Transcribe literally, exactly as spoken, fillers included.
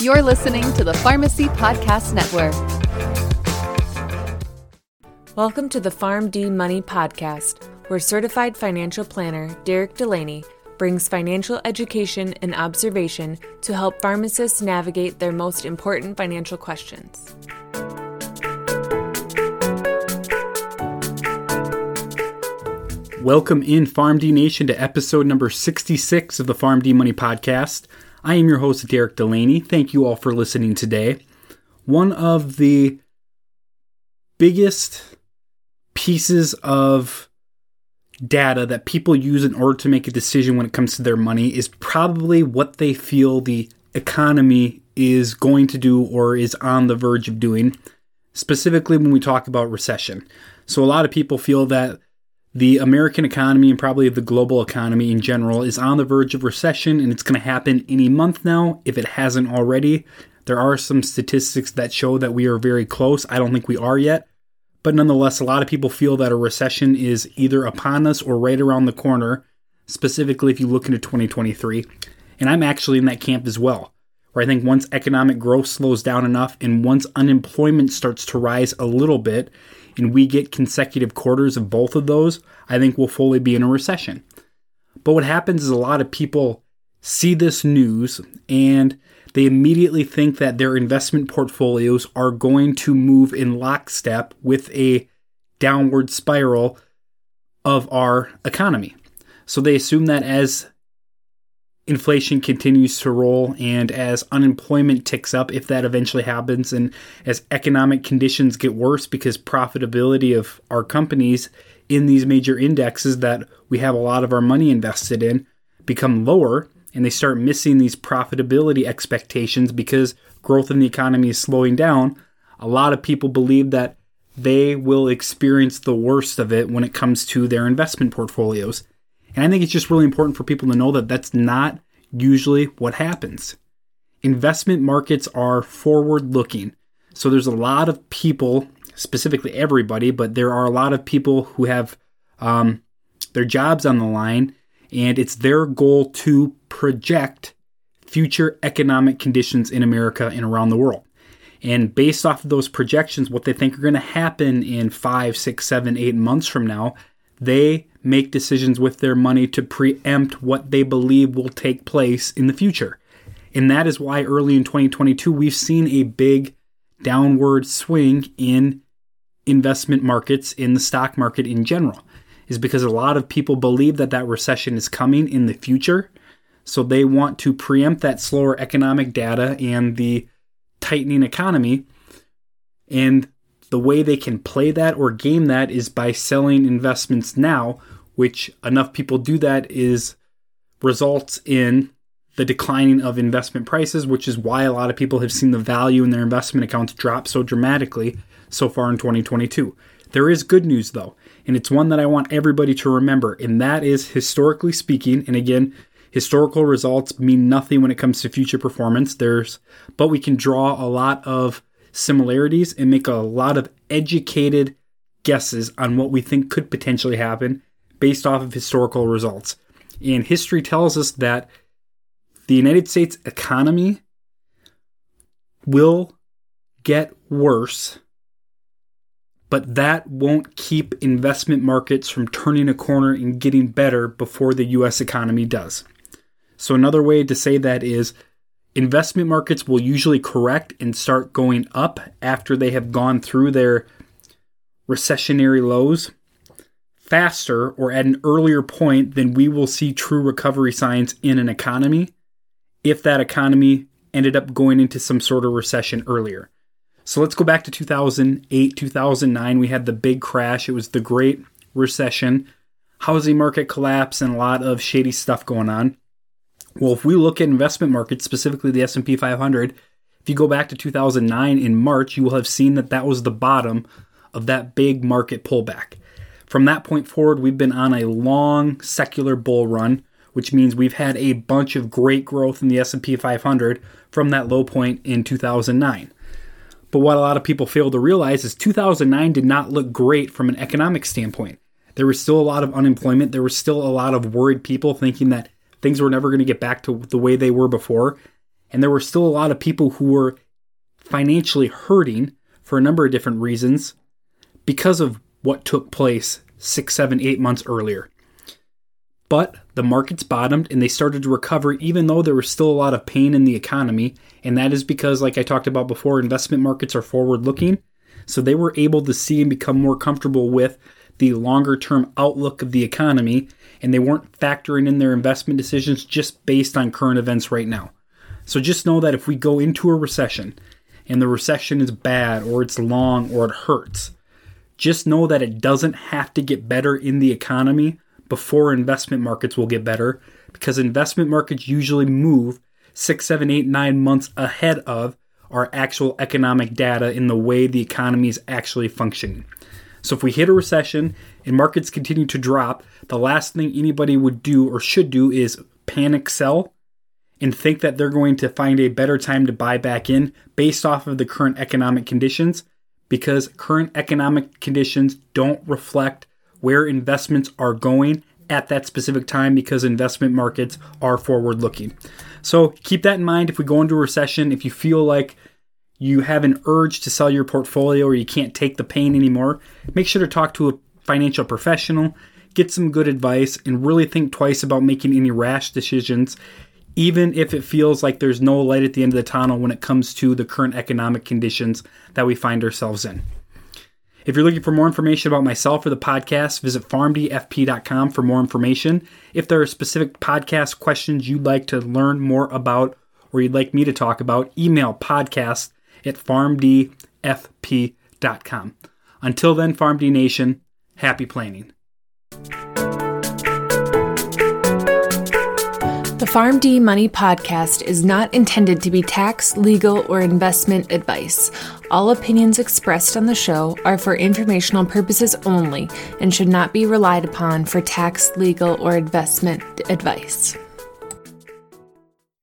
You're listening to the Pharmacy Podcast Network. Welcome to the PharmD Money Podcast, where certified financial planner Derek Delaney brings financial education and observation to help pharmacists navigate their most important financial questions. Welcome in, PharmD Nation, to episode number sixty-six of the PharmD Money Podcast. I am your host, Derek Delaney. Thank you all for listening today. One of the biggest pieces of data that people use in order to make a decision when it comes to their money is probably what they feel the economy is going to do or is on the verge of doing, specifically when we talk about recession. So a lot of people feel that the American economy and probably the global economy in general is on the verge of recession, and it's going to happen any month now if it hasn't already. There are some statistics that show that we are very close. I don't think we are yet. But nonetheless, a lot of people feel that a recession is either upon us or right around the corner, specifically if you look into twenty twenty-three. And I'm actually in that camp as well, where I think once economic growth slows down enough and once unemployment starts to rise a little bit, and we get consecutive quarters of both of those, I think we'll fully be in a recession. But what happens is a lot of people see this news and they immediately think that their investment portfolios are going to move in lockstep with a downward spiral of our economy. So they assume that as inflation continues to roll and as unemployment ticks up, if that eventually happens, and as economic conditions get worse because profitability of our companies in these major indexes that we have a lot of our money invested in become lower, and they start missing these profitability expectations because growth in the economy is slowing down, a lot of people believe that they will experience the worst of it when it comes to their investment portfolios. And I think it's just really important for people to know that that's not usually what happens. Investment markets are forward-looking. So there's a lot of people, specifically everybody, but there are a lot of people who have um, their jobs on the line, and it's their goal to project future economic conditions in America and around the world. And based off of those projections, what they think are going to happen in five, six, seven, eight months from now, they make decisions with their money to preempt what they believe will take place in the future. And that is why early in twenty twenty-two, we've seen a big downward swing in investment markets, in the stock market in general, is because a lot of people believe that that recession is coming in the future. So they want to preempt that slower economic data and the tightening economy, and the way they can play that or game that is by selling investments now, which enough people do that is results in the declining of investment prices, which is why a lot of people have seen the value in their investment accounts drop so dramatically so far in twenty twenty-two. There is good news, though, and it's one that I want everybody to remember, and that is, historically speaking, and again, historical results mean nothing when it comes to future performance, There's, but we can draw a lot of similarities and make a lot of educated guesses on what we think could potentially happen based off of historical results. And history tells us that the United States economy will get worse, but that won't keep investment markets from turning a corner and getting better before the U S economy does. So another way to say that is, investment markets will usually correct and start going up after they have gone through their recessionary lows faster or at an earlier point than we will see true recovery signs in an economy if that economy ended up going into some sort of recession earlier. So let's go back to two thousand eight, two thousand nine. We had the big crash. It was the Great Recession, housing market collapse, and a lot of shady stuff going on. Well, if we look at investment markets, specifically the S and P five hundred, if you go back to two thousand nine in March, you will have seen that that was the bottom of that big market pullback. From that point forward, we've been on a long secular bull run, which means we've had a bunch of great growth in the S and P five hundred from that low point in two thousand nine. But what a lot of people fail to realize is two thousand nine did not look great from an economic standpoint. There was still a lot of unemployment. There was still a lot of worried people thinking that things were never going to get back to the way they were before. And there were still a lot of people who were financially hurting for a number of different reasons because of what took place six, seven, eight months earlier. But the markets bottomed and they started to recover, even though there was still a lot of pain in the economy. And that is because, like I talked about before, investment markets are forward-looking. So they were able to see and become more comfortable with the longer-term outlook of the economy, and they weren't factoring in their investment decisions just based on current events right now. So just know that if we go into a recession, and the recession is bad, or it's long, or it hurts, just know that it doesn't have to get better in the economy before investment markets will get better, because investment markets usually move six, seven, eight, nine months ahead of our actual economic data in the way the economy is actually functioning. So if we hit a recession and markets continue to drop, the last thing anybody would do or should do is panic sell and think that they're going to find a better time to buy back in based off of the current economic conditions, because current economic conditions don't reflect where investments are going at that specific time, because investment markets are forward-looking. So keep that in mind if we go into a recession. If you feel like you have an urge to sell your portfolio or you can't take the pain anymore, make sure to talk to a financial professional, get some good advice, and really think twice about making any rash decisions, even if it feels like there's no light at the end of the tunnel when it comes to the current economic conditions that we find ourselves in. If you're looking for more information about myself or the podcast, visit Pharm D F P dot com for more information. If there are specific podcast questions you'd like to learn more about or you'd like me to talk about, email podcast at Pharm D F P dot com. Until then, PharmD Nation, happy planning. The PharmD Money Podcast is not intended to be tax, legal, or investment advice. All opinions expressed on the show are for informational purposes only and should not be relied upon for tax, legal, or investment advice.